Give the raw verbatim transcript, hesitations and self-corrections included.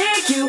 Take you